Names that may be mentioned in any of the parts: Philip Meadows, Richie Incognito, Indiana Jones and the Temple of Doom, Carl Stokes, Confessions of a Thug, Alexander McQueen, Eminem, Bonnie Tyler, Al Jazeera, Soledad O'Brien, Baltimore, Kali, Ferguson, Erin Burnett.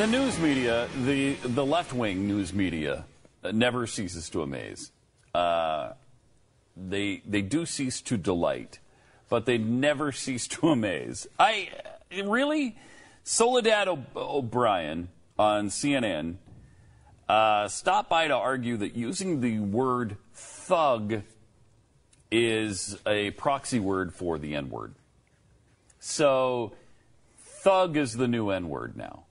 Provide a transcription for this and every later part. The news media, the left-wing news media, never ceases to amaze. They do cease to delight, but they never cease to amaze. Soledad O'Brien on CNN stopped by to argue that using the word thug is a proxy word for the N-word. So thug is the new N-word now.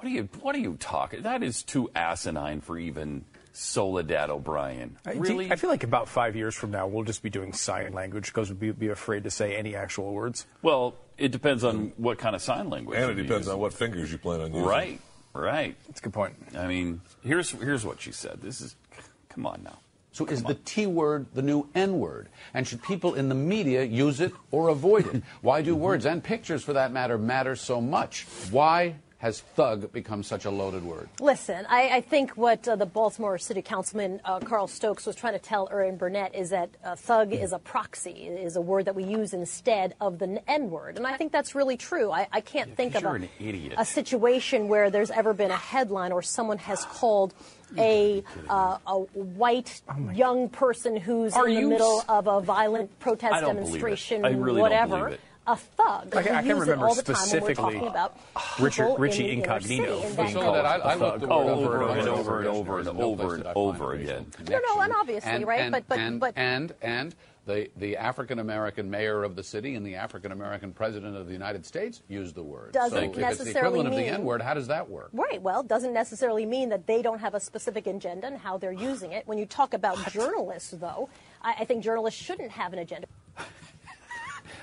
What are you talking? That is too asinine for even Soledad O'Brien. Really? I feel like about 5 years from now, we'll just be doing sign language because we'll be afraid to say any actual words. Well, it depends on what kind of sign language. And it depends on what fingers you plan on using. Right, right. That's a good point. I mean, here's what she said. This is, come on now. So is the T word the new N word? And should people in the media use it or avoid it? Why do words and pictures, for that matter, matter so much? Why has thug become such a loaded word? Listen, I think what the Baltimore city councilman, Carl Stokes, was trying to tell Erin Burnett is that thug is a proxy, is a word that we use instead of the N-word. And I think that's really true. I can't think of a situation where there's ever been a headline or someone has called a white young person who's in the middle of a violent protest demonstration, whatever, a thug. Like, I can remember specifically Richie Incognito being called a thug over and over again. No, and obviously, right? But the African-American mayor of the city and the African-American president of the United States used the word. Doesn't necessarily mean... So if it's the equivalent of the N-word, how does that work? Right, well, doesn't necessarily mean that they don't have a specific agenda and how they're using it. When you talk about journalists, though, I think journalists shouldn't have an agenda.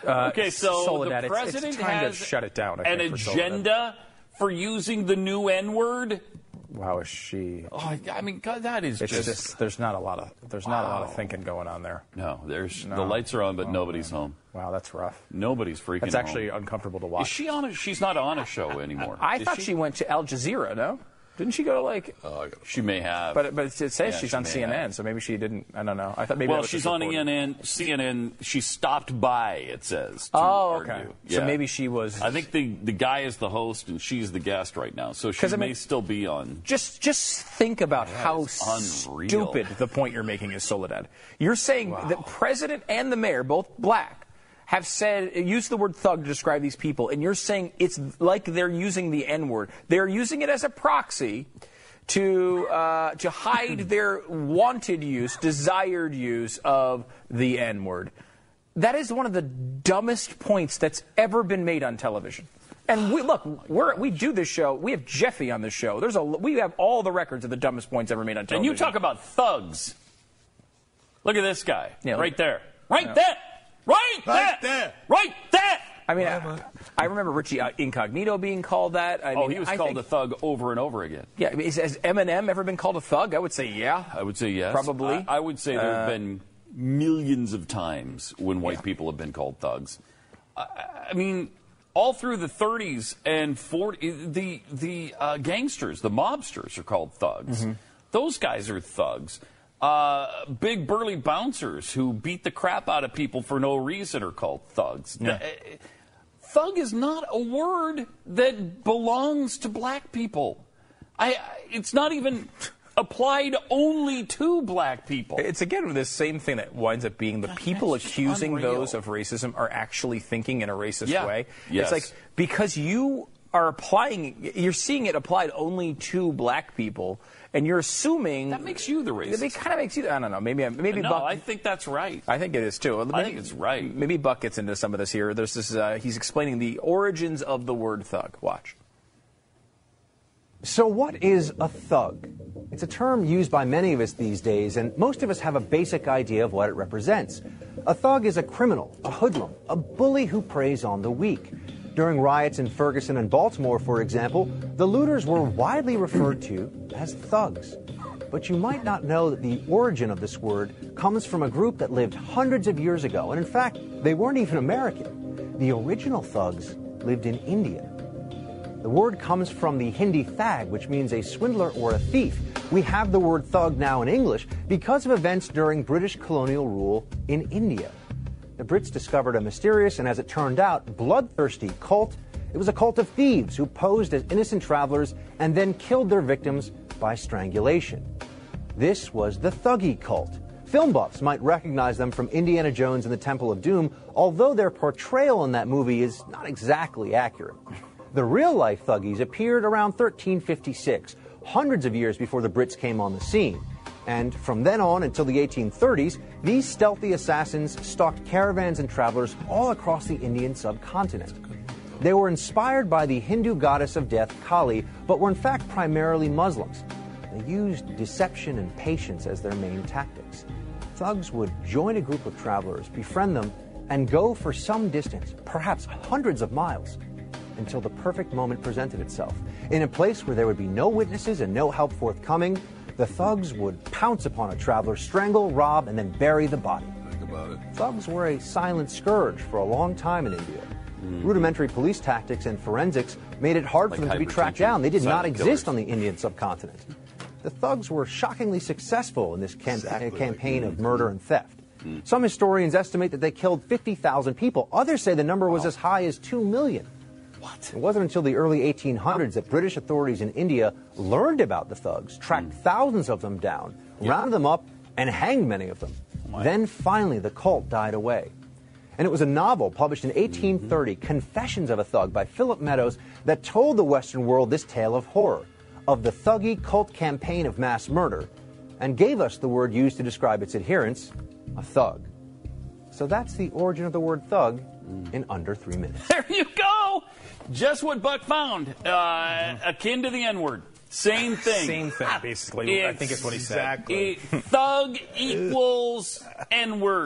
Okay, so Soledad, the president it's time has to shut it down, an agenda for using the new N-word. Wow, is she? Oh, I mean, God, that is just there's not a lot of thinking going on there. No, the lights are on, but nobody's home. Wow, that's rough. Nobody's freaking. That's actually uncomfortable to watch. Is she on? She's not on a show anymore. I thought she went to Al Jazeera. No. Didn't she go to, like... she may have. But it says she's on CNN, so maybe she didn't... I don't know. I thought maybe... Well, she's on CNN. She stopped by, it says. Oh, okay. Argue. So maybe she was... I think the guy is the host and she's the guest right now, so she may still be on... Just think about how stupid the point you're making is, Soledad. You're saying the president and the mayor, both black, have said, used the word thug to describe these people, and you're saying it's like they're using the N-word. They're using it as a proxy to hide their wanted use, desired use of the N-word. That is one of the dumbest points that's ever been made on television. And we do this show. We have Jeffy on this show. We have all the records of the dumbest points ever made on television. And you talk about thugs. Look at this guy. Yeah, right there. Right there. Right there! I mean, I remember Richie Incognito being called that. He was called a thug over and over again. Yeah, I mean, has Eminem ever been called a thug? I would say I would say yes. Probably. I would say there have been millions of times when white people have been called thugs. I mean, all through the 30s and 40s, the gangsters, the mobsters are called thugs. Mm-hmm. Those guys are thugs. Big burly bouncers who beat the crap out of people for no reason are called thugs. Yeah. Thug is not a word that belongs to black people. It's not even applied only to black people. It's again this same thing that winds up being the people accusing those of racism are actually thinking in a racist way. Yes. It's like, because you are applying, you're seeing it applied only to black people, and you're assuming that makes you the racist. It kind of makes you. I don't know. Maybe. No, Buck, I think that's right. I think it is too. I think it's right. Maybe Buck gets into some of this here. There's this. He's explaining the origins of the word thug. Watch. So what is a thug? It's a term used by many of us these days, and most of us have a basic idea of what it represents. A thug is a criminal, a hoodlum, a bully who preys on the weak. During riots in Ferguson and Baltimore, for example, the looters were widely referred to as thugs. But you might not know that the origin of this word comes from a group that lived hundreds of years ago, and in fact, they weren't even American. The original thugs lived in India. The word comes from the Hindi thag, which means a swindler or a thief. We have the word thug now in English because of events during British colonial rule in India. The Brits discovered a mysterious and, as it turned out, bloodthirsty cult It was a cult of thieves who posed as innocent travelers and then killed their victims by strangulation. This was the Thuggy cult. Film buffs might recognize them from Indiana Jones and the Temple of Doom, although their portrayal in that movie is not exactly accurate. The real-life Thuggies appeared around 1356, hundreds of years before the Brits came on the scene. And from then on until the 1830s, these stealthy assassins stalked caravans and travelers all across the Indian subcontinent. They were inspired by the Hindu goddess of death, Kali, but were in fact primarily Muslims. They used deception and patience as their main tactics. Thugs would join a group of travelers, befriend them, and go for some distance, perhaps hundreds of miles, until the perfect moment presented itself. In a place where there would be no witnesses and no help forthcoming, the thugs would pounce upon a traveler, strangle, rob, and then bury the body. Think about it. Thugs were a silent scourge for a long time in India. Rudimentary police tactics and forensics made it hard for them to be tracked down. They did not exist on the Indian subcontinent. The thugs were shockingly successful in this campaign of murder and theft. Some historians estimate that they killed 50,000 people. Others say the number was as high as 2 million. What? It wasn't until the early 1800s that British authorities in India learned about the thugs, tracked thousands of them down, rounded them up, and hanged many of them. Wow. Then finally the cult died away. And it was a novel published in 1830, Confessions of a Thug by Philip Meadows, that told the Western world this tale of horror, of the thuggy cult campaign of mass murder, and gave us the word used to describe its adherents, a thug. So that's the origin of the word thug in under 3 minutes. There you go! Just what Buck found, akin to the N-word. Same thing. Same thing, basically. I think it's what he said. Exactly. Thug equals N-word.